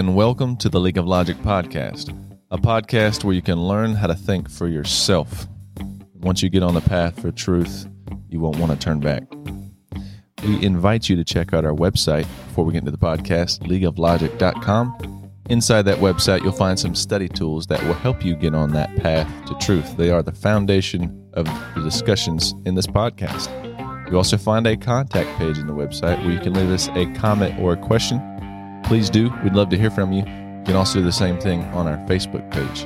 and welcome to the League of Logic podcast, a podcast where you can learn how to think for yourself. Once you get on the path for truth, you won't want to turn back. We invite you to check out our website before we get into the podcast, leagueoflogic.com. Inside that website, you'll find some study tools that will help you get on that path to truth. They are the foundation of the discussions in this podcast. You also find a contact page on the website where you can leave us a comment or a question. Please do. We'd love to hear from you. You can also do the same thing on our Facebook page.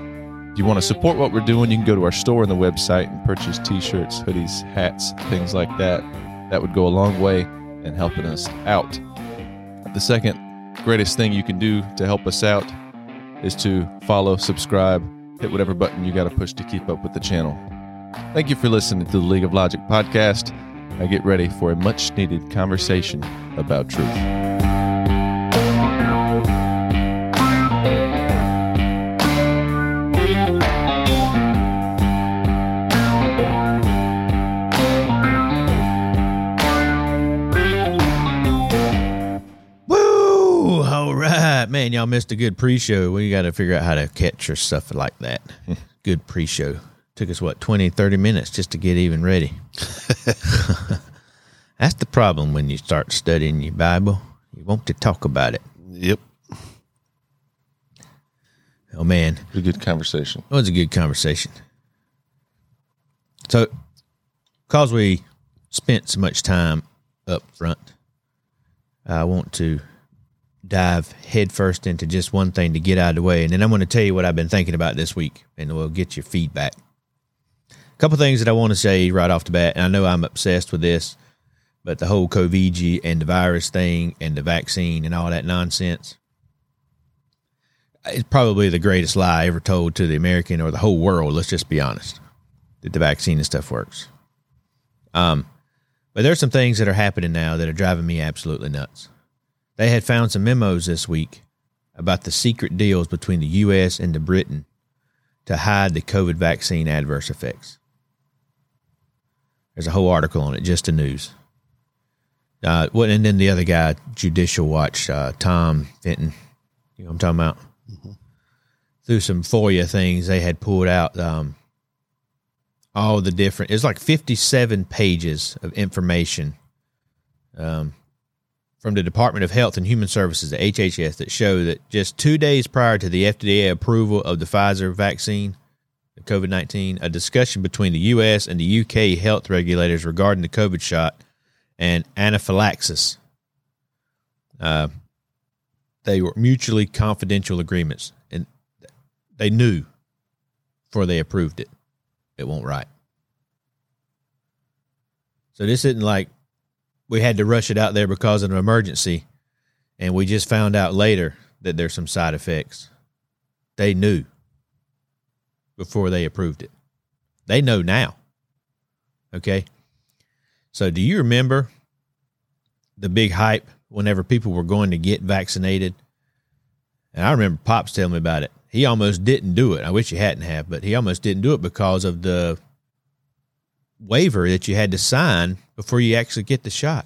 If you want to support what we're doing, you can go to our store on the website and purchase t-shirts, hoodies, hats, things like that. That would go a long way in helping us out. The second greatest thing you can do to help us out is to follow, subscribe, hit whatever button you got to push to keep up with the channel. Thank you for listening to the League of Logic podcast. Now get ready for a much-needed conversation about truth. Woo! All right, man, y'all missed a good pre-show. We got to figure out how to catch your stuff like that. Good pre-show. Took us, 20, 30 minutes just to get even ready. That's the problem when you start studying your Bible. You want to talk about it. Yep. Oh, man. It was a good conversation. It was a good conversation. So, because we spent so much time up front, I want to dive headfirst into just one thing to get out of the way. And then I'm going to tell you what I've been thinking about this week, and we'll get your feedback. Couple things that I want to say right off the bat, and I know I'm obsessed with this, but the whole COVID and the virus thing and the vaccine and all that nonsense, it's probably the greatest lie ever told to the American or the whole world, let's just be honest, that the vaccine and stuff works. But there's some things that are happening now that are driving me absolutely nuts. They had found some memos this week about the secret deals between the U.S. and the Britain to hide the COVID vaccine adverse effects. There's a whole article on it, just the news. And then the other guy, Judicial Watch, Tom Fenton, you know what I'm talking about? Mm-hmm. Through some FOIA things, they had pulled out all the different, it's like 57 pages of information from the Department of Health and Human Services, the HHS, that show that just 2 days prior to the FDA approval of the Pfizer vaccine, COVID-19, a discussion between the U.S. and the U.K. health regulators regarding the COVID shot and anaphylaxis. They were mutually confidential agreements, and they knew before they approved it. It won't right. So this isn't like we had to rush it out there because of an emergency, and we just found out later that there's some side effects. They knew before they approved it. They know now. Okay? So do you remember the big hype whenever people were going to get vaccinated? And I remember Pops telling me about it. He almost didn't do it. I wish he hadn't have, but he almost didn't do it because of the waiver that you had to sign before you actually get the shot,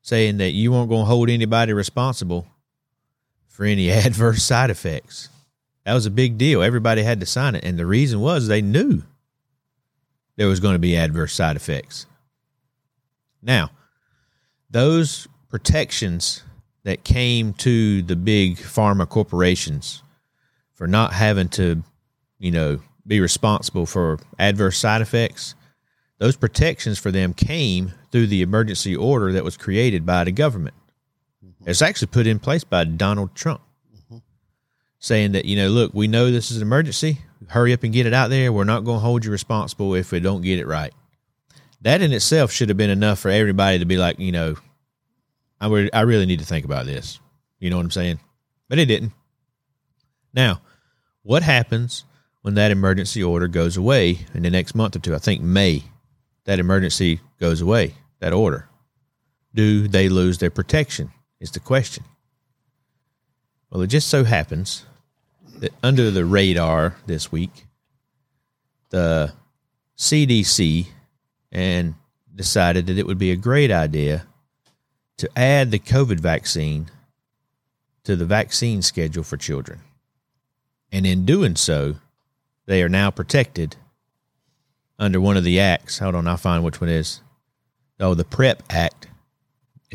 saying that you weren't going to hold anybody responsible for any adverse side effects. That was a big deal. Everybody had to sign it. And the reason was they knew there was going to be adverse side effects. Now, those protections that came to the big pharma corporations for not having to, be responsible for adverse side effects, those protections for them came through the emergency order that was created by the government. Mm-hmm. It's actually put in place by Donald Trump. Saying that, look, we know this is an emergency. Hurry up and get it out there. We're not going to hold you responsible if we don't get it right. That in itself should have been enough for everybody to be like, I really need to think about this. You know what I'm saying? But it didn't. Now, what happens when that emergency order goes away in the next month or two? I think May, that emergency goes away, that order. Do they lose their protection is the question. Well, it just so happens that under the radar this week, the CDC decided that it would be a great idea to add the COVID vaccine to the vaccine schedule for children. And in doing so, they are now protected under one of the acts. Hold on, I'll find which one it is. Oh, the PrEP Act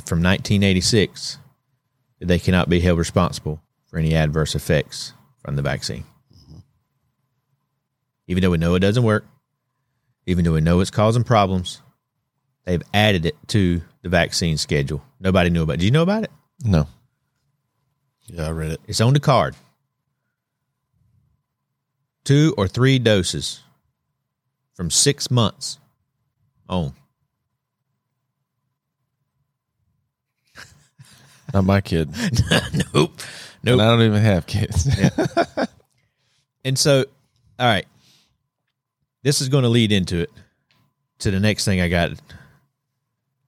from 1986. They cannot be held responsible for any adverse effects from the vaccine. Mm-hmm. Even though we know it doesn't work, even though we know it's causing problems, they've added it to the vaccine schedule. Nobody knew about it. Did you know about it? No. Yeah, I read it. It's on the card. 2 or 3 doses from 6 months on. Not my kid. Nope. And I don't even have kids. Yeah. And so, all right, this is going to lead into it, to the next thing I got.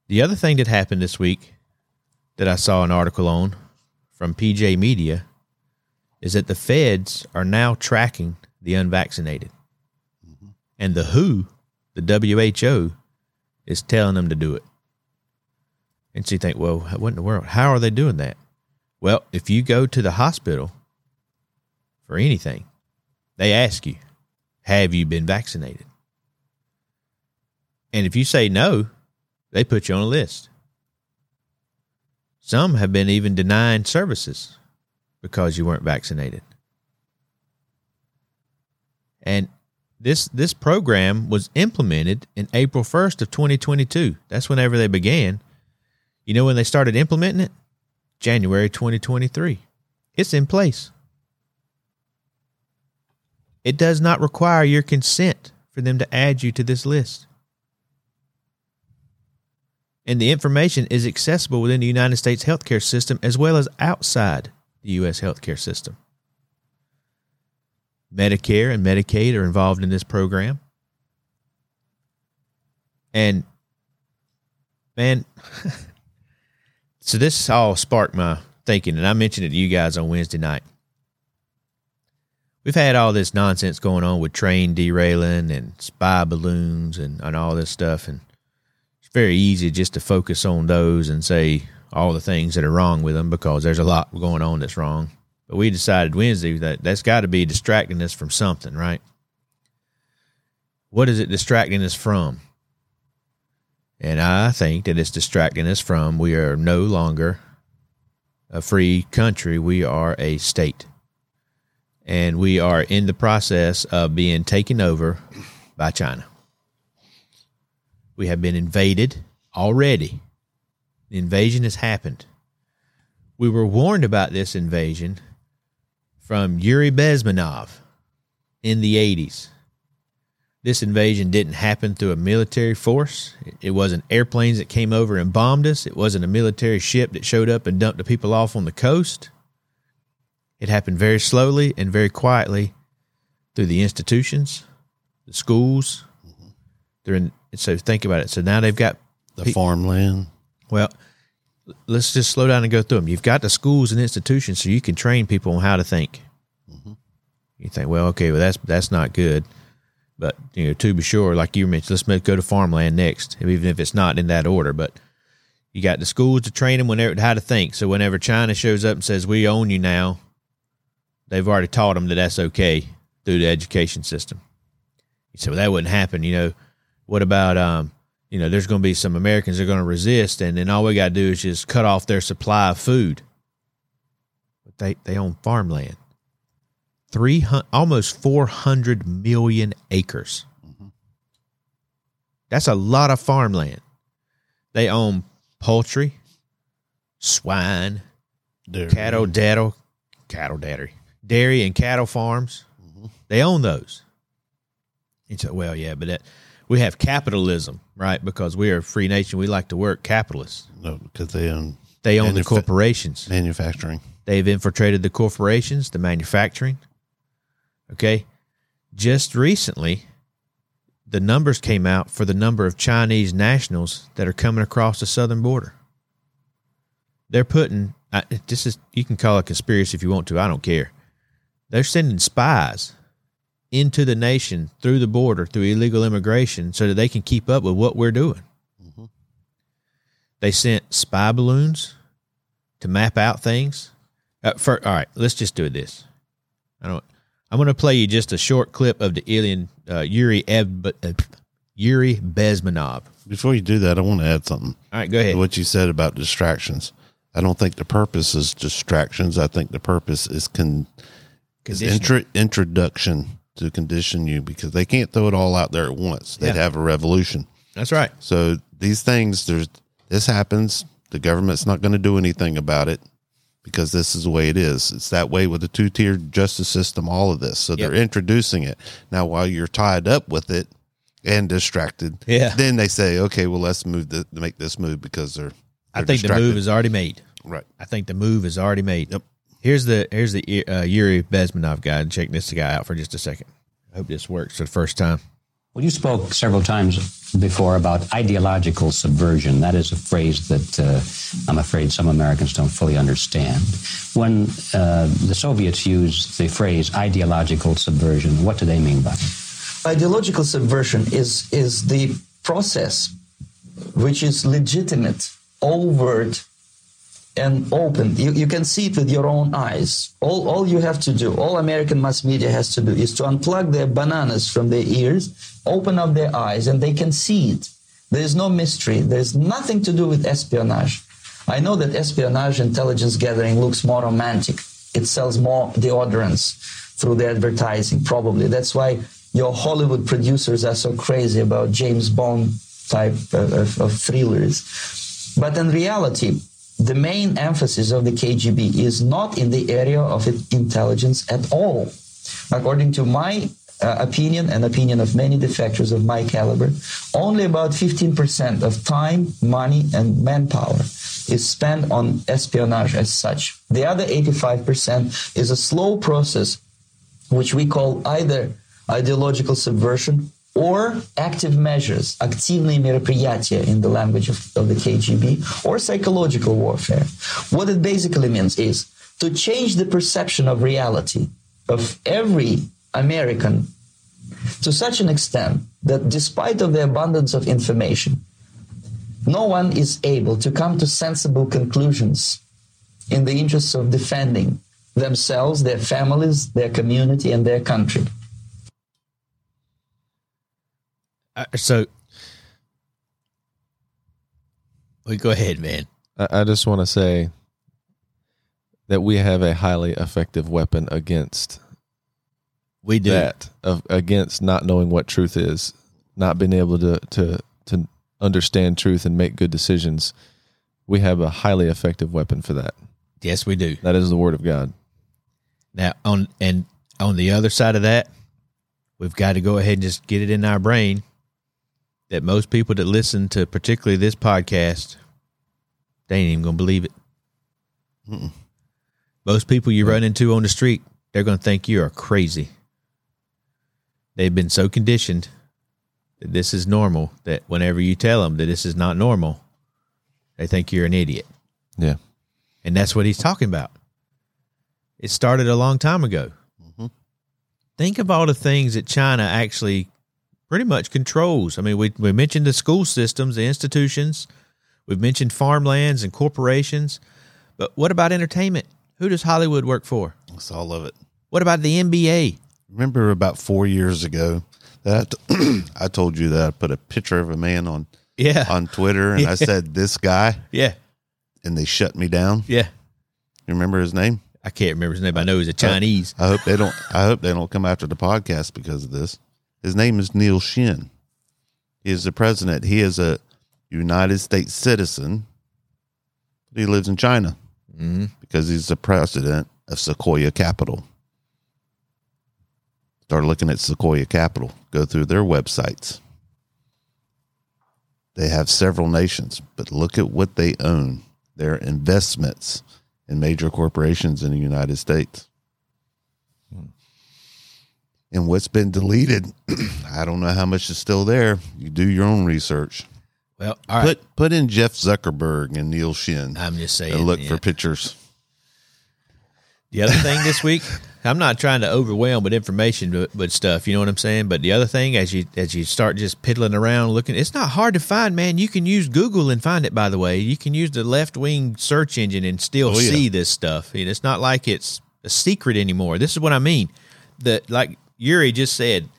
The other thing that happened this week that I saw an article on from PJ Media is that the feds are now tracking the unvaccinated. Mm-hmm. And the WHO, the WHO, is telling them to do it. And so you think, well, what in the world? How are they doing that? Well, if you go to the hospital for anything, they ask you, have you been vaccinated? And if you say no, they put you on a list. Some have been even denying services because you weren't vaccinated. And this program was implemented in April 1st of 2022. That's whenever they began. You know when they started implementing it? January 2023. It's in place. It does not require your consent for them to add you to this list. And the information is accessible within the United States healthcare system as well as outside the U.S. healthcare system. Medicare and Medicaid are involved in this program. And, man... So this all sparked my thinking, and I mentioned it to you guys on Wednesday night. We've had all this nonsense going on with train derailing and spy balloons and all this stuff, and it's very easy just to focus on those and say all the things that are wrong with them because there's a lot going on that's wrong. But we decided Wednesday that that's got to be distracting us from something, right? What is it distracting us from? And I think that it's distracting us from we are no longer a free country. We are a state. And we are in the process of being taken over by China. We have been invaded already. The invasion has happened. We were warned about this invasion from Yuri Bezmenov in the 80s. This invasion didn't happen through a military force. It wasn't airplanes that came over and bombed us. It wasn't a military ship that showed up and dumped the people off on the coast. It happened very slowly and very quietly through the institutions, the schools. Mm-hmm. So think about it. So now they've got... The farmland. Well, let's just slow down and go through them. You've got the schools and institutions so you can train people on how to think. Mm-hmm. You think, well, okay, well, that's not good. But, you know, to be sure, like you mentioned, let's go to farmland next, even if it's not in that order. But you got the schools to train them how to think. So whenever China shows up and says, we own you now, they've already taught them that that's okay through the education system. So that wouldn't happen. You know, what about, there's going to be some Americans that are going to resist, and then all we got to do is just cut off their supply of food. But they own farmland. 300, almost 400 million acres. Mm-hmm. That's a lot of farmland. They own poultry, swine, dairy. Dairy and cattle farms. Mm-hmm. They own those. And so, well, yeah, but we have capitalism, right? Because we are a free nation. We like to work capitalists. No, because they own the corporations. Manufacturing. They've infiltrated the corporations, the manufacturing. Okay, just recently, the numbers came out for the number of Chinese nationals that are coming across the southern border. They're putting, you can call it a conspiracy if you want to, I don't care. They're sending spies into the nation through the border, through illegal immigration, so that they can keep up with what we're doing. Mm-hmm. They sent spy balloons to map out things. All right, let's just do this. I'm going to play you just a short clip of the alien Yuri Bezmenov. Before you do that, I want to add something. All right, go ahead. What you said about distractions. I don't think the purpose is distractions. I think the purpose is introduction to condition you, because they can't throw it all out there at once. They'd have a revolution. That's right. So these things, this happens. The government's not going to do anything about it, because this is the way it is. It's that way with the two-tiered justice system, all of this. So they're introducing it. Now, while you're tied up with it and distracted, then they say, okay, well, let's make this move, because I think distracted. The move is already made. Right. I think the move is already made. Yep. Here's the Yuri Bezmenov guy. And check this guy out for just a second. I hope this works for the first time. Well, you spoke several times before about ideological subversion. That is a phrase that I'm afraid some Americans don't fully understand. When the Soviets used the phrase ideological subversion, what do they mean by it? Ideological subversion is the process which is legitimate, overt, and open. You can see it with your own eyes. All you have to do, all American mass media has to do, is to unplug their bananas from their ears, open up their eyes, and they can see it. There is no mystery. There is nothing to do with espionage. I know that espionage, intelligence gathering, looks more romantic. It sells more deodorants through the advertising, probably. That's why your Hollywood producers are so crazy about James Bond type of thrillers. But in reality, the main emphasis of the KGB is not in the area of intelligence at all. According to my opinion and opinion of many defectors of my caliber, only about 15% of time, money, and manpower is spent on espionage as such. The other 85% is a slow process, which we call either ideological subversion or active measures, активные мероприятия in the language of the KGB, or psychological warfare. What it basically means is to change the perception of reality of every American to such an extent that, despite of the abundance of information, no one is able to come to sensible conclusions in the interests of defending themselves, their families, their community, and their country. So, well, go ahead, man. I just want to say that we have a highly effective weapon against against not knowing what truth is, not being able to understand truth and make good decisions. We have a highly effective weapon for that. Yes, we do. That is the Word of God. Now, on the other side of that, we've got to go ahead and just get it in our brain that most people that listen to particularly this podcast, they ain't even going to believe it. Mm-mm. Most people you run into on the street, they're going to think you are crazy. They've been so conditioned that this is normal, that whenever you tell them that this is not normal, they think you're an idiot. Yeah. And that's what he's talking about. It started a long time ago. Mm-hmm. Think of all the things that China actually pretty much controls. I mean, we mentioned the school systems, the institutions. We've mentioned farmlands and corporations. But what about entertainment? Who does Hollywood work for? It's all of it. What about the NBA? Remember about 4 years ago that I told you that I put a picture of a man on Twitter, and I said, this guy? Yeah. And they shut me down? Yeah. You remember his name? I can't remember his name. I know he's a Chinese. I hope they don't. I hope they don't come after the podcast because of this. His name is Neil Shen. He is the president. He is a United States citizen. He lives in China because he's the president of Sequoia Capital. Start looking at Sequoia Capital. Go through their websites. They have several nations, but look at what they own. Their investments in major corporations in the United States. And what's been deleted, I don't know how much is still there. You do your own research. Well, all right. Put in Jeff Zuckerberg and Neil Shen. I'm just saying. And look for pictures. The other thing this week, I'm not trying to overwhelm with information, but stuff, you know what I'm saying? But the other thing, as you start just piddling around looking, it's not hard to find, man. You can use Google and find it, by the way. You can use the left-wing search engine and still see this stuff. It's not like it's a secret anymore. This is what I mean. Like Yuri just said,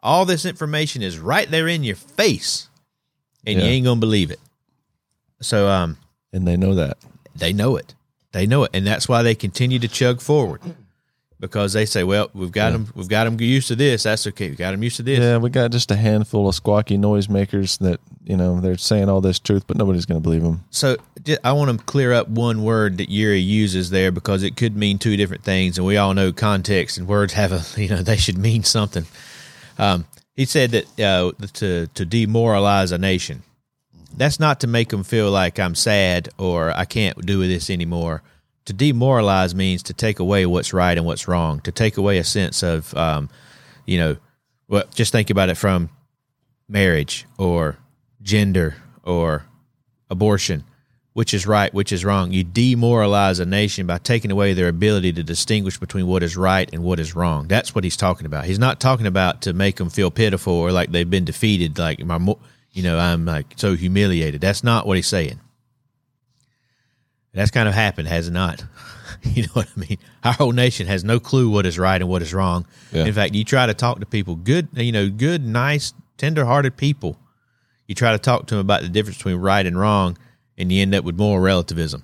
all this information is right there in your face, and you ain't going to believe it. So, and they know that. They know it. And that's why they continue to chug forward. Because they say, well, we've got them used to this. That's okay. We got them used to this. Yeah, we got just a handful of squawky noisemakers that, they're saying all this truth, but nobody's going to believe them. So I want to clear up one word that Yuri uses there, because it could mean two different things, and we all know context and words have they should mean something. He said that to demoralize a nation. That's not to make them feel like I'm sad or I can't do this anymore. To demoralize means to take away what's right and what's wrong, to take away a sense of, just think about it from marriage or gender or abortion, which is right, which is wrong. You demoralize a nation by taking away their ability to distinguish between what is right and what is wrong. That's what he's talking about. He's not talking about to make them feel pitiful or like they've been defeated, like, I'm like so humiliated. That's not what he's saying. That's kind of happened, has it not? You know what I mean? Our whole nation has no clue what is right and what is wrong. Yeah. In fact, you try to talk to people, good, nice, tender-hearted people. You try to talk to them about the difference between right and wrong, and you end up with moral relativism,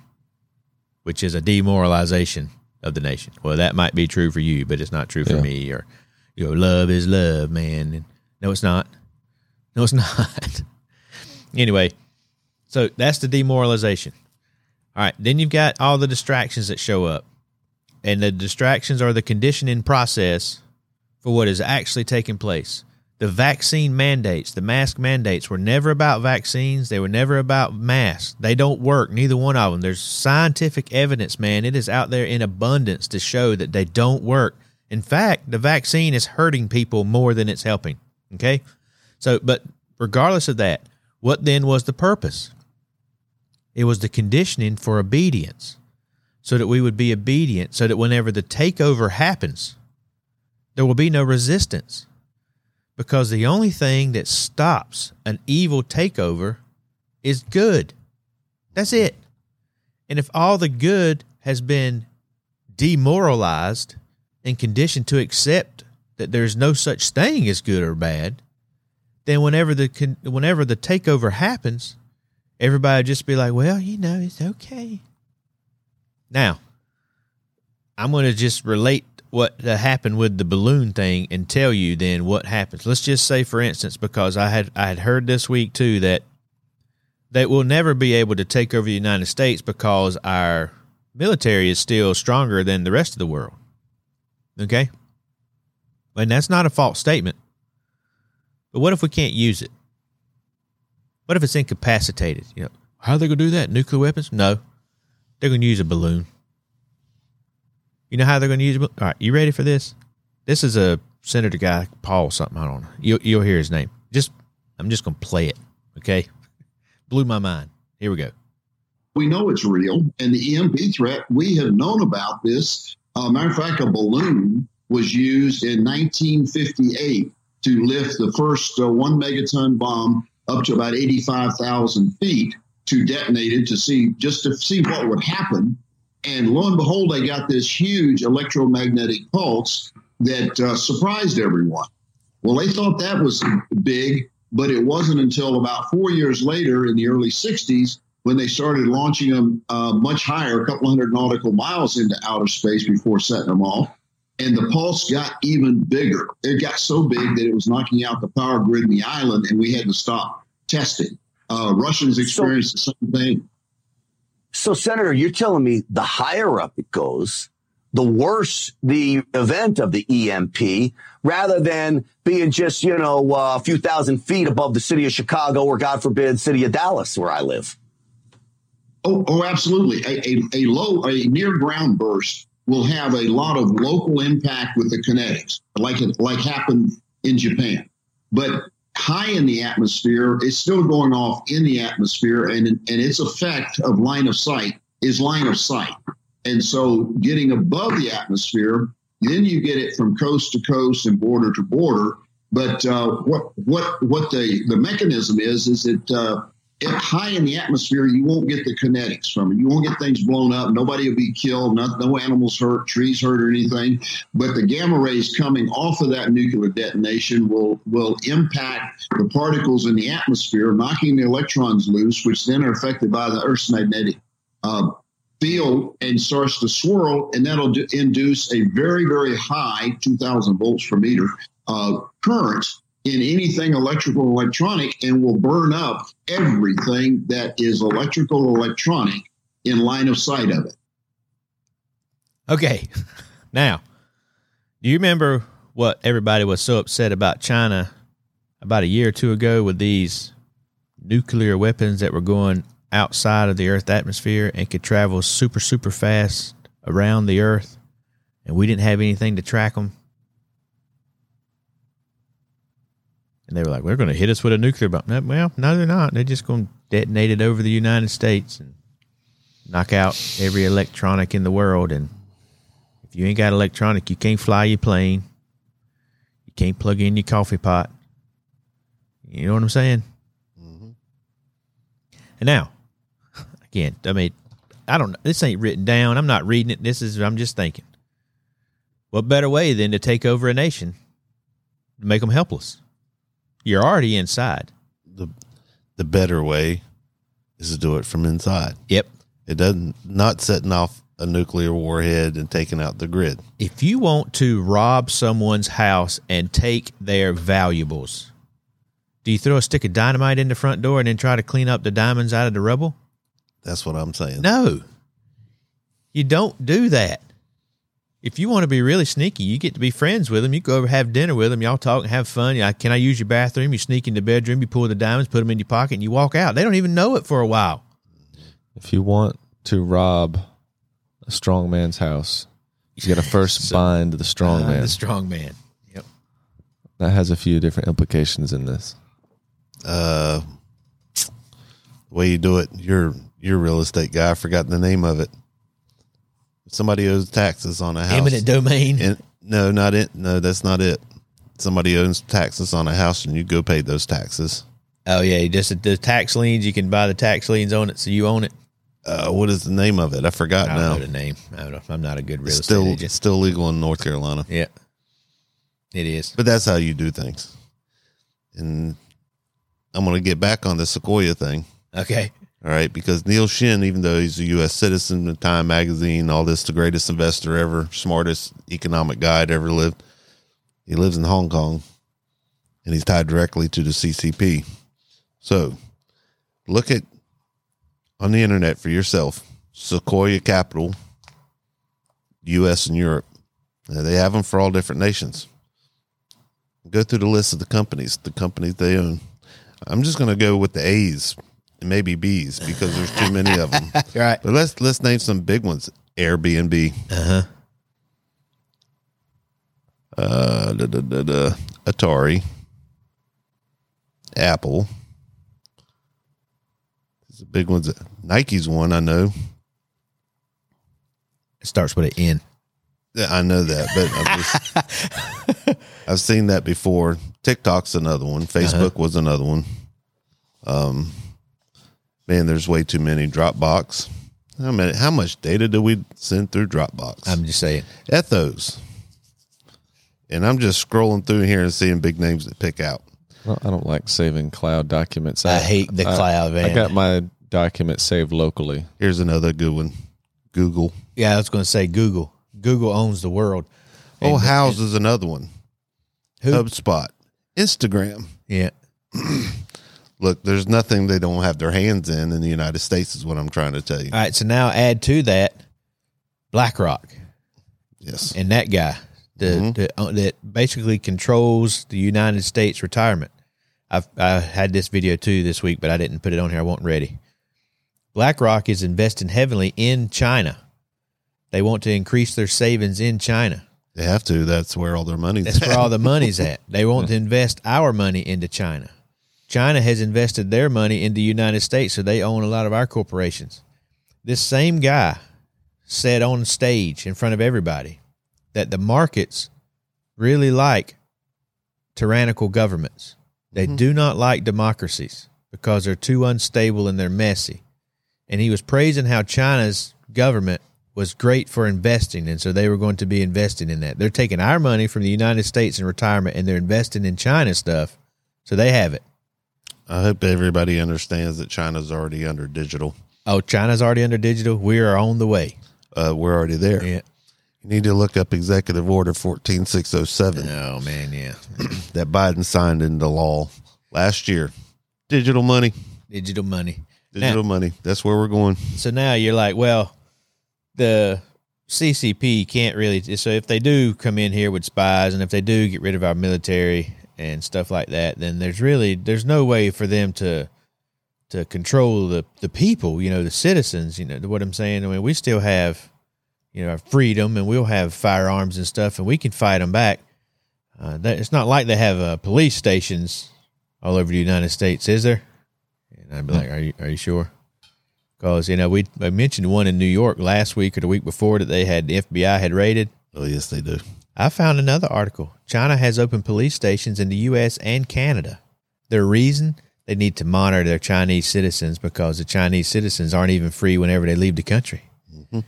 which is a demoralization of the nation. Well, that might be true for you, but it's not true for me. Or, love is love, man. And no, it's not. Anyway, so that's the demoralization. All right, then you've got all the distractions that show up, and the distractions are the conditioning process for what is actually taking place. The vaccine mandates, the mask mandates were never about vaccines. They were never about masks. They don't work, neither one of them. There's scientific evidence, man. It is out there in abundance to show that they don't work. In fact, the vaccine is hurting people more than it's helping, okay? So, but regardless of that, what then was the purpose? It was the conditioning for obedience, so that we would be obedient, so that whenever the takeover happens, there will be no resistance. Because the only thing that stops an evil takeover is good. That's it. And if all the good has been demoralized and conditioned to accept that there's no such thing as good or bad, then whenever the takeover happens, everybody would just be like, well, it's okay. Now, I'm going to just relate what happened with the balloon thing and tell you then what happens. Let's just say, for instance, because I had heard this week too that they will never be able to take over the United States because our military is still stronger than the rest of the world. Okay? And that's not a false statement. But what if we can't use it? What if it's incapacitated? How are they going to do that? Nuclear weapons? No. They're going to use a balloon. You know how they're going to use a balloon? All right, you ready for this? This is a senator guy, Paul something, I don't know. You'll hear his name. I'm just going to play it, okay? Blew my mind. Here we go. We know it's real, and the EMP threat, we have known about this. Matter of fact, a balloon was used in 1958 to lift the first 1-megaton bomb up to about 85,000 feet to detonate it to see what would happen. And lo and behold, they got this huge electromagnetic pulse that surprised everyone. Well, they thought that was big, but it wasn't until about 4 years later in the early 60s when they started launching them much higher, a couple hundred nautical miles into outer space before setting them off. And the pulse got even bigger. It got so big that it was knocking out the power grid in the island, and we had to stop testing. Russians experienced the same thing. So, Senator, you're telling me the higher up it goes, the worse the event of the EMP, rather than being just, a few thousand feet above the city of Chicago or, God forbid, city of Dallas where I live. Oh, absolutely. A near-ground burst will have a lot of local impact with the kinetics, like happened in Japan. But high in the atmosphere, it's still going off in the atmosphere, and its effect of line of sight is line of sight. And so getting above the atmosphere Then you get it from coast to coast and border to border. But what the mechanism is that high in the atmosphere, you won't get the kinetics from it. You won't get things blown up. Nobody will be killed. No animals hurt, trees hurt or anything. But the gamma rays coming off of that nuclear detonation will impact the particles in the atmosphere, knocking the electrons loose, which then are affected by the Earth's magnetic field and starts to swirl, and that'll induce a very, very high 2,000 volts per meter current in anything electrical and electronic, and will burn up everything that is electrical and electronic in line of sight of it. Okay. Now, do you remember what everybody was so upset about China about a year or two ago with these nuclear weapons that were going outside of the Earth's atmosphere and could travel super, super fast around the Earth, and we didn't have anything to track them? And they were like, "We're going to hit us with a nuclear bomb." Well, no, they're not. They're just going to detonate it over the United States and knock out every electronic in the world. And if you ain't got electronic, you can't fly your plane. You can't plug in your coffee pot. You know what I'm saying? Mm-hmm. And now, again, I mean, I don't know. This ain't written down. I'm not reading it. I'm just thinking. What better way than to take over a nation to make them helpless? You're already inside. The better way is to do it from inside. Yep. It doesn't, not setting off a nuclear warhead and taking out the grid. If you want to rob someone's house and take their valuables, do you throw a stick of dynamite in the front door and then try to clean up the diamonds out of the rubble? That's what I'm saying. No, you don't do that. If you want to be really sneaky, you get to be friends with them. You go over, have dinner with them. Y'all talk and have fun. Can I use your bathroom? You sneak in the bedroom. You pull the diamonds, put them in your pocket, and you walk out. They don't even know it for a while. If you want to rob a strong man's house, you got to first bind the strong man. The strong man. Yep. That has a few different implications in this. The way you do it, your real estate guy, I forgot the name of it. Somebody owes taxes on a house. Eminent domain. No, not it. No, that's not it. Somebody owes taxes on a house, and you go pay those taxes. Oh yeah, just the tax liens. You can buy the tax liens on it, so you own it. What is the name of it? I forgot now. I don't know the name. I don't know. I'm not a good real estate agent. It's still legal in North Carolina. Yeah, it is. But that's how you do things. And I'm going to get back on the Sequoia thing. Okay. All right, because Neil Shen, even though he's a U.S. citizen, Time Magazine, all this, the greatest investor ever, smartest economic guy that ever lived, he lives in Hong Kong, and he's tied directly to the CCP. So look at, on the internet for yourself, Sequoia Capital, U.S. and Europe. Now, they have them for all different nations. Go through the list of the companies they own. I'm just going to go with the A's. Maybe B's, because there's too many of them. Right. But let's name some big ones. Airbnb. Uh-huh. Atari. Apple. There's a big ones. Nike's one, I know. It starts with an N. Yeah, I know that, but I've seen that before. TikTok's another one. Facebook was another one. Man, there's way too many. Dropbox. I mean, how much data do we send through Dropbox? I'm just saying. Ethos. And I'm just scrolling through here and seeing big names that pick out. Well, I don't like saving cloud documents. I hate the cloud. Man, I got my documents saved locally. Here's another good one. Google. Yeah, I was going to say Google. Google owns the world. Oh, House is another one. Who? HubSpot. Instagram. Yeah. Look, there's nothing they don't have their hands in the United States is what I'm trying to tell you. All right, so now add to that BlackRock. Yes. And that guy that basically controls the United States retirement. I had this video too this week, but I didn't put it on here. I wasn't ready. BlackRock is investing heavily in China. They want to increase their savings in China. They have to. That's where all their money's at. That's where all the money's at. They want to invest our money into China. China has invested their money in the United States, so they own a lot of our corporations. This same guy said on stage in front of everybody, that the markets really like tyrannical governments. They mm-hmm. do not like democracies because they're too unstable and they're messy. And he was praising how China's government was great for investing, and so they were going to be investing in that. They're taking our money from the United States in retirement, and they're investing in China stuff, so they have it. I hope everybody understands that China's already under digital. Oh, China's already under digital? We are on the way. We're already there. Yeah. You need to look up Executive Order 14607. Oh, man, yeah. That Biden signed into law last year. Digital money. Digital money. Digital money. That's where we're going. So now you're like, well, the CCP can't really. So if they do come in here with spies, and if they do get rid of our military and stuff like that, then there's no way for them to control the people, you know, the citizens, you know, what I'm saying? I mean, we still have, you know, our freedom, and we'll have firearms and stuff, and we can fight them back. It's not like they have police stations all over the United States, is there? And I'd be like, are you sure? Because, you know, I mentioned one in New York last week or the week before that the FBI had raided. Oh, yes, they do. I found another article. China has opened police stations in the U.S. and Canada. Their reason? They need to monitor their Chinese citizens because the Chinese citizens aren't even free whenever they leave the country. Mm-hmm.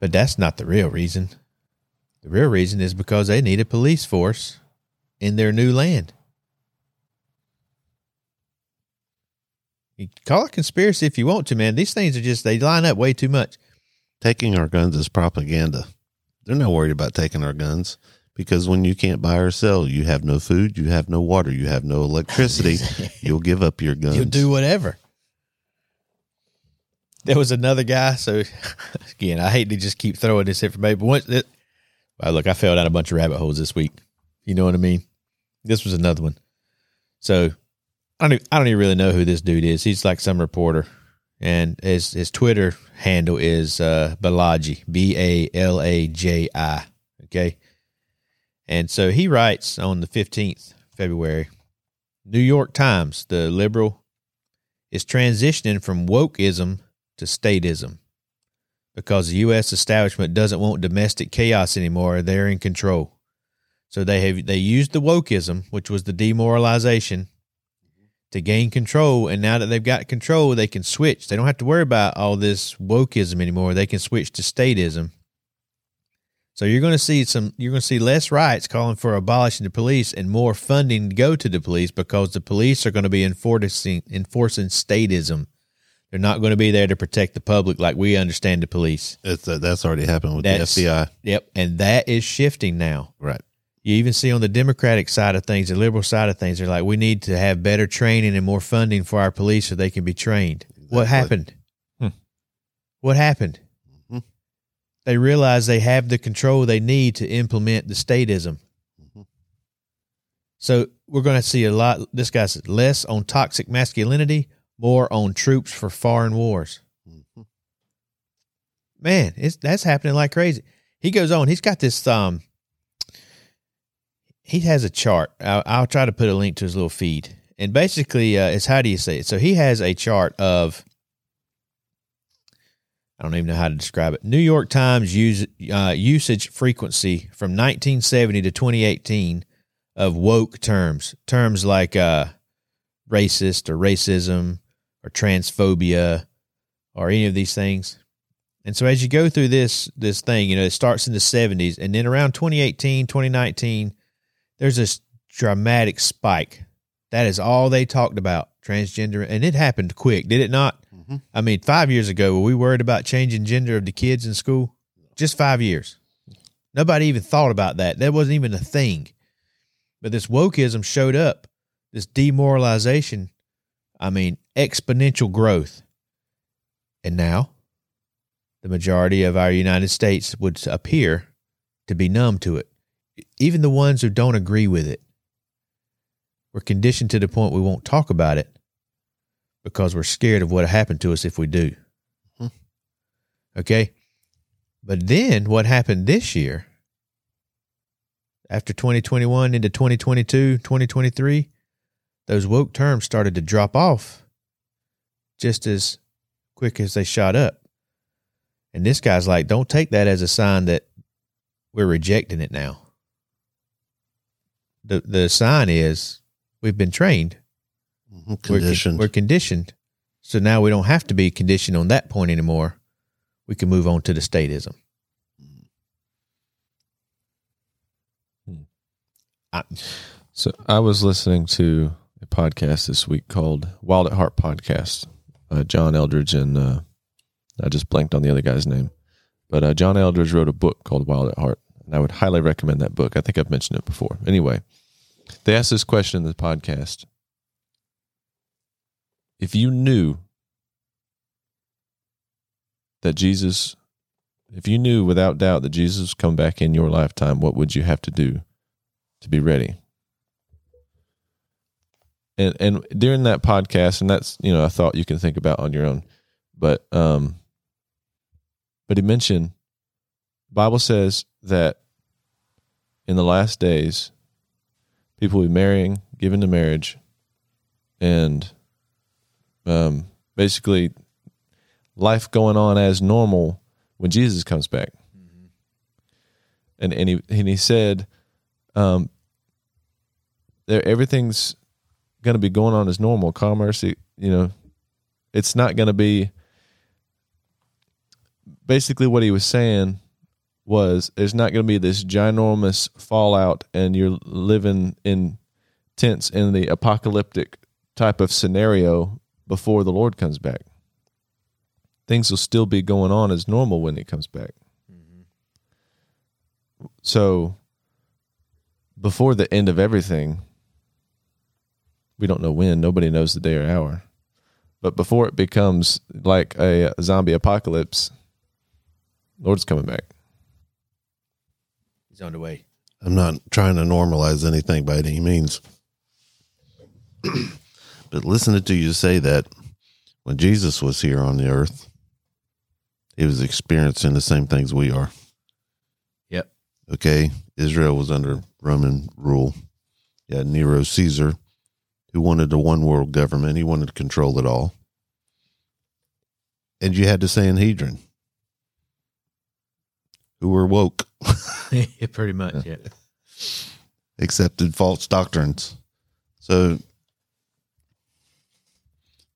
But that's not the real reason. The real reason is because they need a police force in their new land. You call it conspiracy if you want to, man. These things are just, they line up way too much. Taking our guns is propaganda. They're not worried about taking our guns because when you can't buy or sell, you have no food, you have no water, you have no electricity. You'll give up your guns. You'll do whatever. There was another guy. So again, I hate to just keep throwing this information, but look, I fell down a bunch of rabbit holes this week. You know what I mean? This was another one. So I don't even really know who this dude is. He's like some reporter, and his Twitter handle is Balaji, Balaji. Okay, and so he writes on the 15th February, New York Times, the liberal is transitioning from wokeism to statism because the U.S. establishment doesn't want domestic chaos anymore. They're in control, so they used the wokeism, which was the demoralization, to gain control, and now that they've got control, they can switch. They don't have to worry about all this wokeism anymore. They can switch to statism. So you're going to see less riots calling for abolishing the police and more funding to go to the police because the police are going to be enforcing statism. They're not going to be there to protect the public like we understand the police. That's already happened with the FBI. Yep, and that is shifting now. Right. You even see on the Democratic side of things, the liberal side of things, they're like, we need to have better training and more funding for our police so they can be trained. Exactly. What happened? What happened? Mm-hmm. They realize they have the control they need to implement the statism. Mm-hmm. So we're going to see a lot. This guy says less on toxic masculinity, more on troops for foreign wars. Mm-hmm. Man, that's happening like crazy. He goes on. He's got this... He has a chart. I'll try to put a link to his little feed. And basically, it's how do you say it? So he has a chart of, I don't even know how to describe it, New York Times usage frequency from 1970 to 2018 of woke terms. Terms like racist or racism or transphobia or any of these things. And so as you go through this thing, you know, it starts in the 70s. And then around 2018, 2019... there's this dramatic spike. That is all they talked about, transgender. And it happened quick, did it not? Mm-hmm. I mean, 5 years ago, were we worried about changing gender of the kids in school? Just 5 years. Nobody even thought about that. That wasn't even a thing. But this wokeism showed up, this demoralization, I mean, exponential growth. And now the majority of our United States would appear to be numb to it. Even the ones who don't agree with it, we're conditioned to the point we won't talk about it because we're scared of what happened to us if we do. Mm-hmm. Okay? But then what happened this year, after 2021 into 2022, 2023, those woke terms started to drop off just as quick as they shot up. And this guy's like, don't take that as a sign that we're rejecting it now. The sign is we've been trained. Conditioned. We're conditioned. So now we don't have to be conditioned on that point anymore. We can move on to the statism. So I was listening to a podcast this week called Wild at Heart Podcast. John Eldridge and I just blanked on the other guy's name. But John Eldridge wrote a book called Wild at Heart. And I would highly recommend that book. I think I've mentioned it before. Anyway, they asked this question in the podcast. If you knew that Jesus, if you knew without doubt that Jesus would come back in your lifetime, what would you have to do to be ready? And during that podcast, and that's, you know, a thought you can think about on your own, but he mentioned, the Bible says that in the last days, people will be marrying, given to marriage, and basically life going on as normal when Jesus comes back. Mm-hmm. And he said, everything's going to be going on as normal. Commerce, it's not going to be. Basically, what he was saying was there's not going to be this ginormous fallout, and you're living in tents in the apocalyptic type of scenario before the Lord comes back. Things will still be going on as normal when he comes back. Mm-hmm. So before the end of everything, we don't know when, nobody knows the day or hour, but before it becomes like a zombie apocalypse, Lord's coming back. He's on the way. I'm not trying to normalize anything by any means. But listening to you say that, when Jesus was here on the earth, he was experiencing the same things we are. Yep. Okay. Israel was under Roman rule. You had Nero Caesar, who wanted a one world government. He wanted to control it all. And you had the Sanhedrin, who were woke. Yeah, pretty much, yeah. Accepted false doctrines. So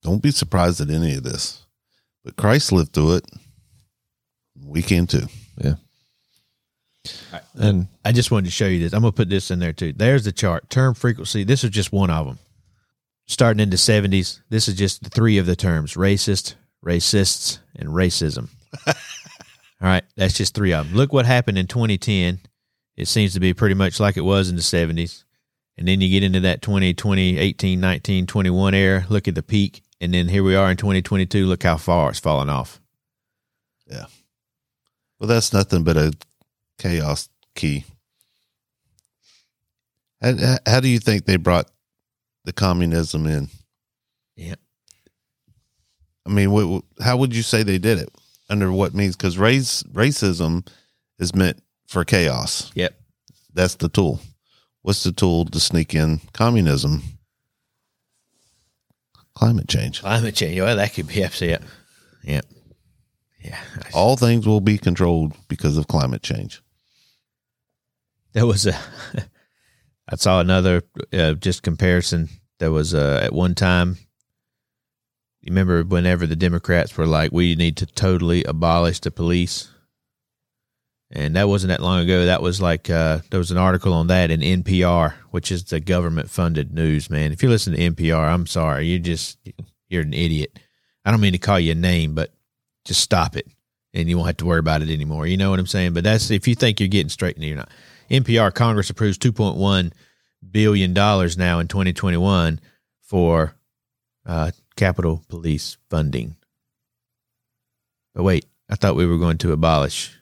don't be surprised at any of this. But Christ lived through it. We can too. Yeah. And I just wanted to show you this. I'm going to put this in there too. There's the chart. Term frequency. This is just one of them. Starting in the 70s, this is just the three of the terms. Racist, racists, and racism. All right. That's just three of them. Look what happened in 2010. It seems to be pretty much like it was in the 70s. And then you get into that 2020, 18, 19, 21 era. Look at the peak. And then here we are in 2022. Look how far it's fallen off. Yeah. Well, that's nothing but a chaos key. How do you think they brought the communism in? Yeah. I mean, how would you say they did it? Under what means? Because racism is meant for chaos. Yep. That's the tool. What's the tool to sneak in communism? Climate change. Climate change. Well, that could be upset. Yeah. Yeah. All things will be controlled because of climate change. There was I saw another just comparison. There was at one time, you remember whenever the Democrats were like, we need to totally abolish the police. And that wasn't that long ago. That was like, there was an article on that in NPR, which is the government-funded news, man. If you listen to NPR, I'm sorry. You're an idiot. I don't mean to call you a name, but just stop it, and you won't have to worry about it anymore. You know what I'm saying? But that's if you think you're getting straightened, you're not. NPR, Congress approves $2.1 billion now in 2021 for Capitol Police funding. But wait, I thought we were going to abolish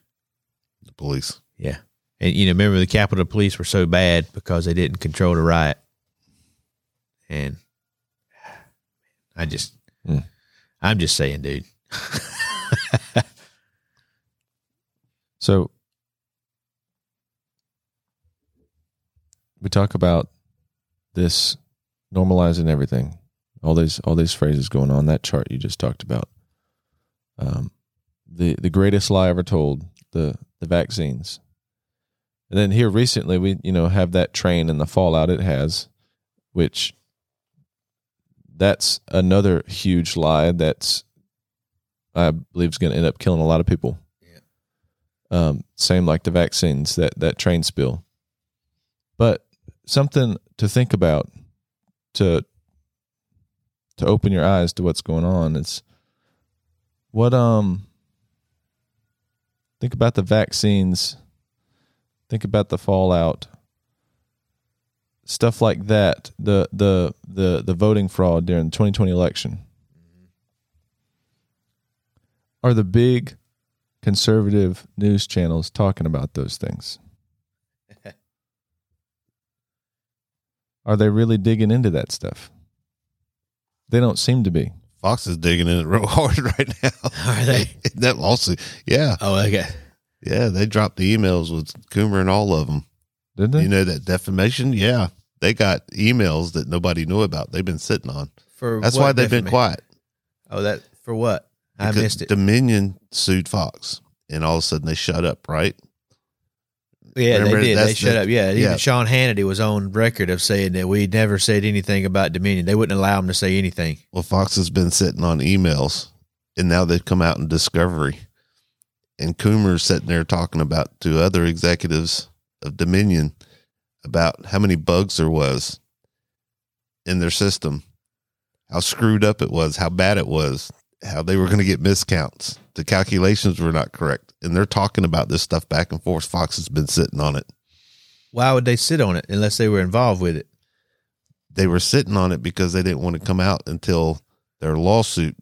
the police. Yeah. And, remember the Capitol Police were so bad because they didn't control the riot. And I just, I'm just saying, dude. So we talk about this normalizing everything, all these phrases going on, that chart you just talked about, the greatest lie ever told, the vaccines. And then here recently, we, you know, have that train and the fallout it has, which that's another huge lie that's, I believe, is going to end up killing a lot of people. Yeah. Same like the vaccines, that train spill. But something to think about, to open your eyes to what's going on. It's what, think about the vaccines, think about the fallout, stuff like that. The voting fraud during the 2020 election are the big conservative news channels talking about those things. Are they really digging into that stuff? They don't seem to be. Fox is digging in it real hard right now. Are they? That lawsuit. Yeah. Oh, okay. Yeah, they dropped the emails with Coomer and all of them. Did they? You know, that defamation? Yeah. They got emails that nobody knew about. They've been sitting on. That's why they've been quiet. Oh, that for what? Because I missed it. Dominion sued Fox, and all of a sudden they shut up, right? Yeah, remember, they did. They shut up. Yeah. Even Sean Hannity was on record of saying that we never said anything about Dominion. They wouldn't allow him to say anything. Well, Fox has been sitting on emails, and now they've come out in discovery. And Coomer's sitting there talking about to other executives of Dominion about how many bugs there was in their system, how screwed up it was, how bad it was, how they were going to get miscounts. The calculations were not correct. And they're talking about this stuff back and forth. Fox has been sitting on it. Why would they sit on it unless they were involved with it? They were sitting on it because they didn't want to come out until their lawsuit,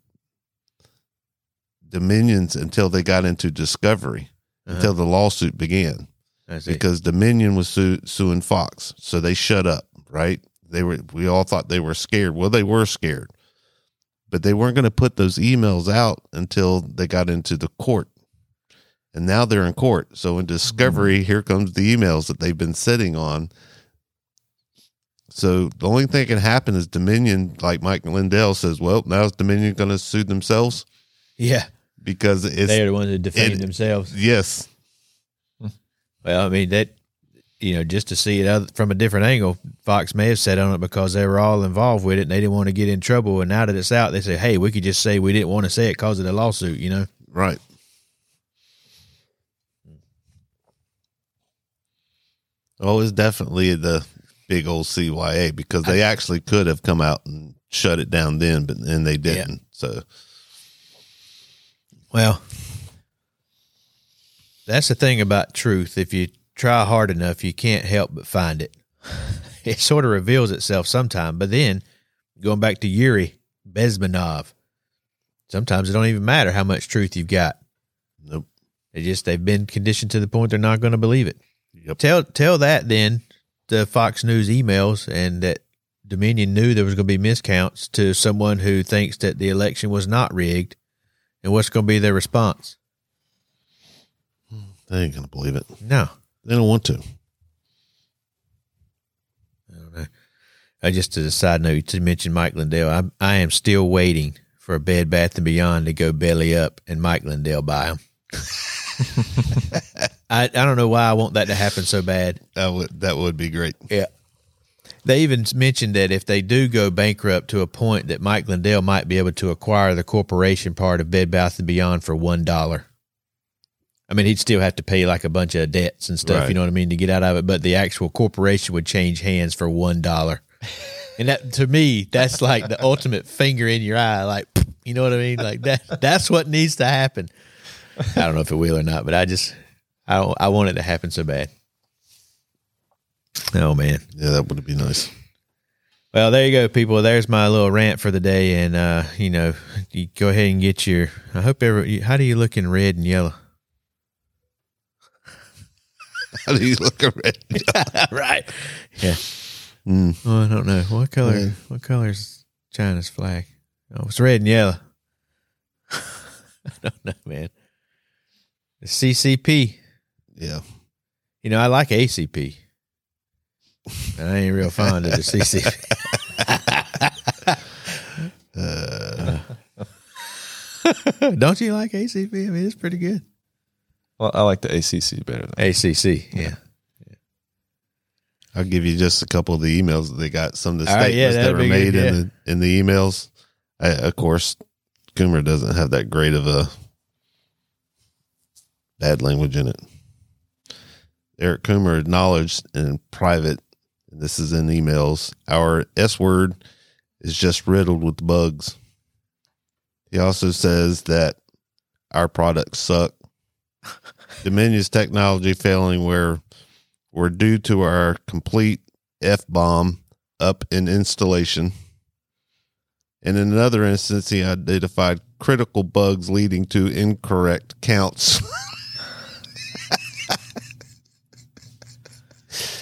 Dominions, until they got into discovery, until the lawsuit began. Because Dominion was suing Fox. So they shut up, right? We all thought they were scared. Well, they were scared. But they weren't going to put those emails out until they got into the court. And now they're in court. So in discovery, here comes the emails that they've been sitting on. So the only thing that can happen is Dominion, like Mike Lindell says, well, now is Dominion going to sue themselves? Yeah. Because they are the ones that defend themselves. Yes. Well, I mean, that, you know, just to see it from a different angle, Fox may have sat on it because they were all involved with it and they didn't want to get in trouble. And now that it's out, they say, hey, we could just say we didn't want to say it because of the lawsuit, you know? Right. Oh, it's definitely the big old CYA because they actually could have come out and shut it down then, but then they didn't. Yeah. So, well, that's the thing about truth. If you try hard enough, you can't help but find it. It sort of reveals itself sometime. But then, going back to Yuri Bezmenov, sometimes it don't even matter how much truth you've got. Nope. They've been conditioned to the point they're not going to believe it. Yep. Tell that then to Fox News emails and that Dominion knew there was going to be miscounts to someone who thinks that the election was not rigged, and what's going to be their response? They ain't going to believe it. No. They don't want to. I don't know. Just as a side note, to mention Mike Lindell, I am still waiting for a Bed Bath & Beyond to go belly up and Mike Lindell buy them. I don't know why I want that to happen so bad. That would be great. Yeah. They even mentioned that if they do go bankrupt to a point that Mike Lindell might be able to acquire the corporation part of Bed Bath & Beyond for $1. I mean, he'd still have to pay like a bunch of debts and stuff, right, you know what I mean, to get out of it. But the actual corporation would change hands for $1. And that, to me, that's like the ultimate finger in your eye. Like, you know what I mean? Like that's what needs to happen. I don't know if it will or not, but I want it to happen so bad. Oh, man. Yeah, that would be nice. Well, there you go, people. There's my little rant for the day. And, you know, you go ahead and get your, I hope how do you look in red and yellow? How do you look around? Right. Yeah. Mm. Oh, I don't know. What color? Yeah. What color is China's flag? Oh, it's red and yellow. I don't know, man. The CCP. Yeah. You know, I like ACP. But I ain't real fond of the CCP. Don't you like ACP? I mean, it's pretty good. Well, I like the ACC better. ACC, yeah. I'll give you just a couple of the emails that they got. Some of the statements that were made in the emails. Of course, Coomer doesn't have that great of a bad language in it. Eric Coomer acknowledged in private, and this is in emails, our S word is just riddled with bugs. He also says that our products suck. Dominion's technology failing where we're due to our complete F-bomb up in installation. And in another instance, he identified critical bugs leading to incorrect counts.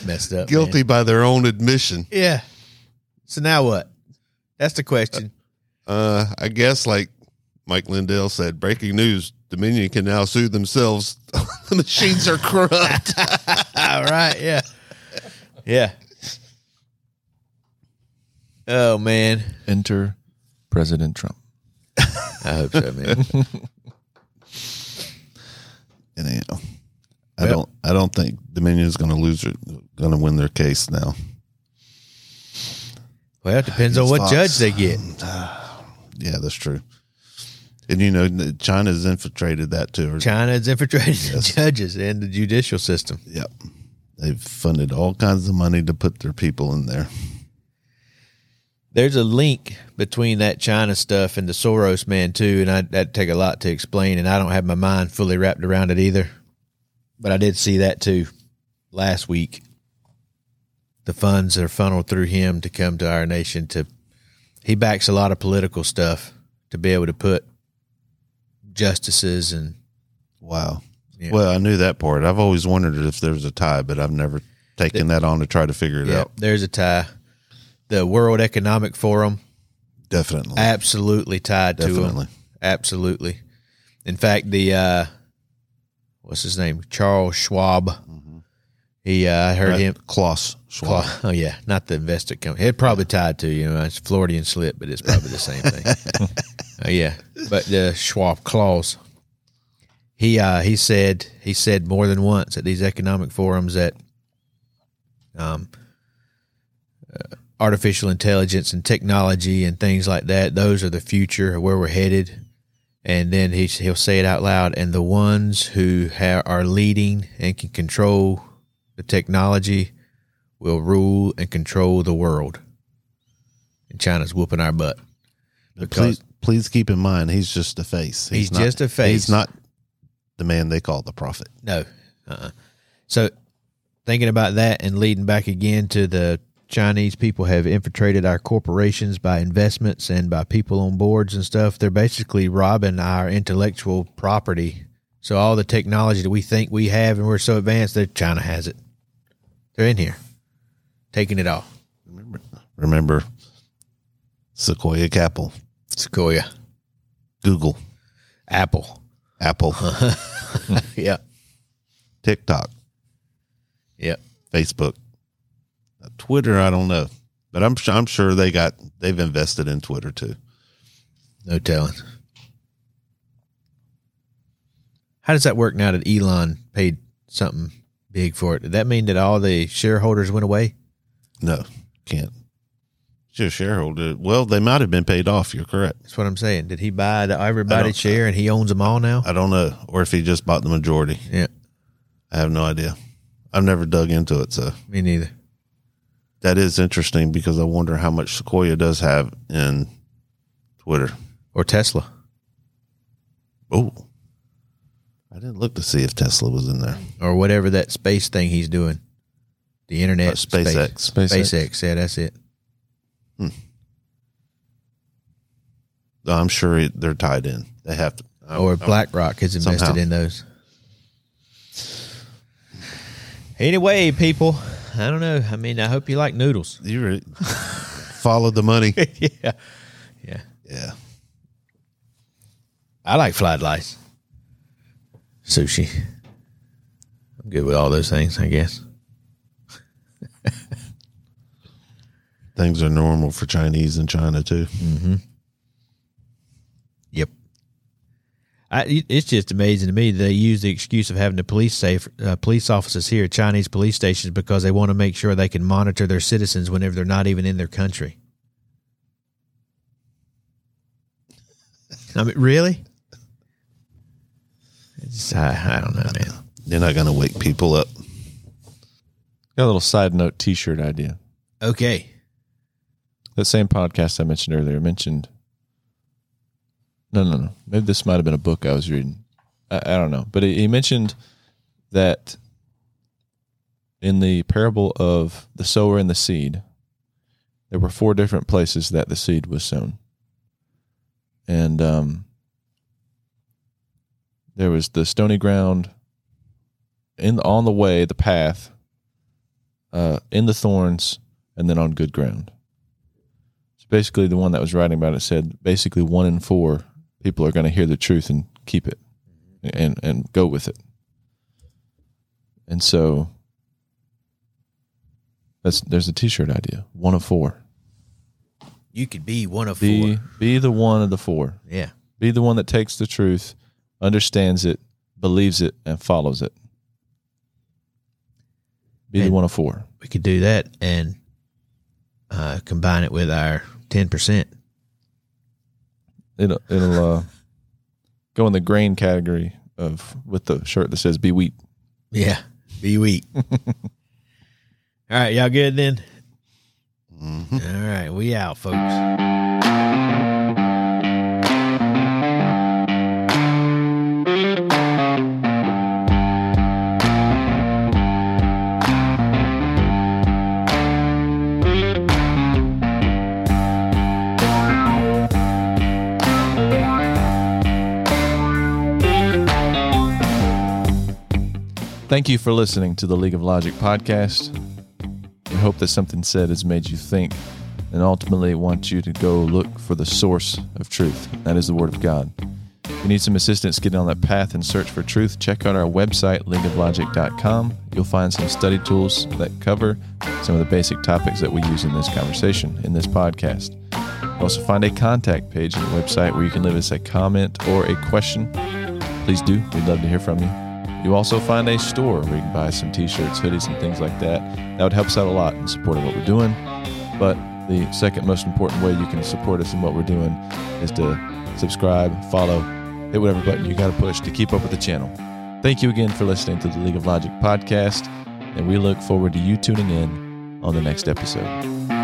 Messed up. Guilty by their own admission. Yeah. So now what? That's the question. I guess, like Mike Lindell said, breaking news, Dominion can now sue themselves. The machines are corrupt. All right. Yeah. Yeah. Oh, man. Enter President Trump. I hope so, man. Anyhow, I don't think Dominion is going to lose or going to win their case now. Well, it depends on what Fox. Judge they get. Yeah, that's true. And, you know, China's infiltrated that, too. China's infiltrated the judges and the judicial system. Yep. They've funded all kinds of money to put their people in there. There's a link between that China stuff and the Soros man, too, and that'd take a lot to explain, and I don't have my mind fully wrapped around it either. But I did see that, too, last week. The funds that are funneled through him to come to our nation he backs a lot of political stuff to be able to put justices and wow. You know. Well, I knew that part. I've always wondered if there was a tie, but I've never taken that on to try to figure it out. There's a tie. The World Economic Forum. Definitely. Absolutely tied to him. Absolutely. In fact, the, what's his name? Charles Schwab. I heard him. Klaus Schwab. Oh, yeah. Not the invested company. It probably tied to, it's Floridian slip, but it's probably the same thing. Yeah. But the Schwab Klaus, he said more than once at these economic forums that artificial intelligence and technology and things like that, those are the future, where we're headed. And then he'll say it out loud. And the ones who are leading and can control the technology will rule and control the world. And China's whooping our butt. Please keep in mind, he's just a face. He's just a face. He's not the man they call the prophet. No. So thinking about that and leading back again to the Chinese people have infiltrated our corporations by investments and by people on boards and stuff. They're basically robbing our intellectual property. So all the technology that we think we have and we're so advanced, that China has it. They're in here, taking it all. Remember Sequoia Capital. Sequoia. Google. Apple. Yeah. TikTok. Yeah. Facebook. Twitter, I don't know. But I'm sure they've invested in Twitter too. No telling. How does that work now that Elon paid something big for it? Did that mean that all the shareholders went away? No, can't. It's your shareholder. Well, they might have been paid off. You're correct. That's what I'm saying. Did he buy everybody's share and he owns them all now? I don't know. Or if he just bought the majority. Yeah. I have no idea. I've never dug into it. So me neither. That is interesting because I wonder how much Sequoia does have in Twitter. Or Tesla. Oh, I didn't look to see if Tesla was in there. Or whatever that space thing he's doing. The internet. SpaceX. SpaceX. Yeah, that's it. I'm sure they're tied in. They have to. Or BlackRock has invested in those. Anyway, people, I don't know. I mean, I hope you like noodles. You follow the money. Yeah. Yeah. Yeah. I like fried rice. Sushi. I'm good with all those things, I guess. Things are normal for Chinese in China, too. Mm-hmm. Yep. It's just amazing to me that they use the excuse of having the police police officers here at Chinese police stations because they want to make sure they can monitor their citizens whenever they're not even in their country. I mean, really? It's, I don't know, man. They're not going to wake people up. Got a little side note T-shirt idea. Okay. That same podcast I mentioned earlier mentioned... No. Maybe this might have been a book I was reading. I don't know. But he mentioned that in the parable of the sower and the seed, there were four different places that the seed was sown. And there was the stony ground, on the way, the path, in the thorns, and then on good ground. So basically the one that was writing about it said basically 1 in 4 people are going to hear the truth and keep it and go with it. And so there's a T-shirt idea, 1 of 4. You could be 1 of 4. Be the one of the four. Yeah. Be the one that takes the truth, understands it, believes it, and follows it. Be the 1 of 4. We could do that and combine it with our 10%. It'll go in the grain category with the shirt that says be wheat. Yeah, be wheat. All right, y'all good then? Mm-hmm. All right, we out, folks. Thank you for listening to the League of Logic podcast. We hope that something said has made you think and ultimately want you to go look for the source of truth. That is the Word of God. If you need some assistance getting on that path and search for truth, check out our website, leagueoflogic.com. You'll find some study tools that cover some of the basic topics that we use in this conversation, in this podcast. You'll also find a contact page on the website where you can leave us a comment or a question. Please do. We'd love to hear from you. You also find a store where you can buy some t-shirts, hoodies, and things like that. That would help us out a lot in supporting what we're doing. But the second most important way you can support us in what we're doing is to subscribe, follow, hit whatever button you got to push to keep up with the channel. Thank you again for listening to the League of Logic podcast, and we look forward to you tuning in on the next episode.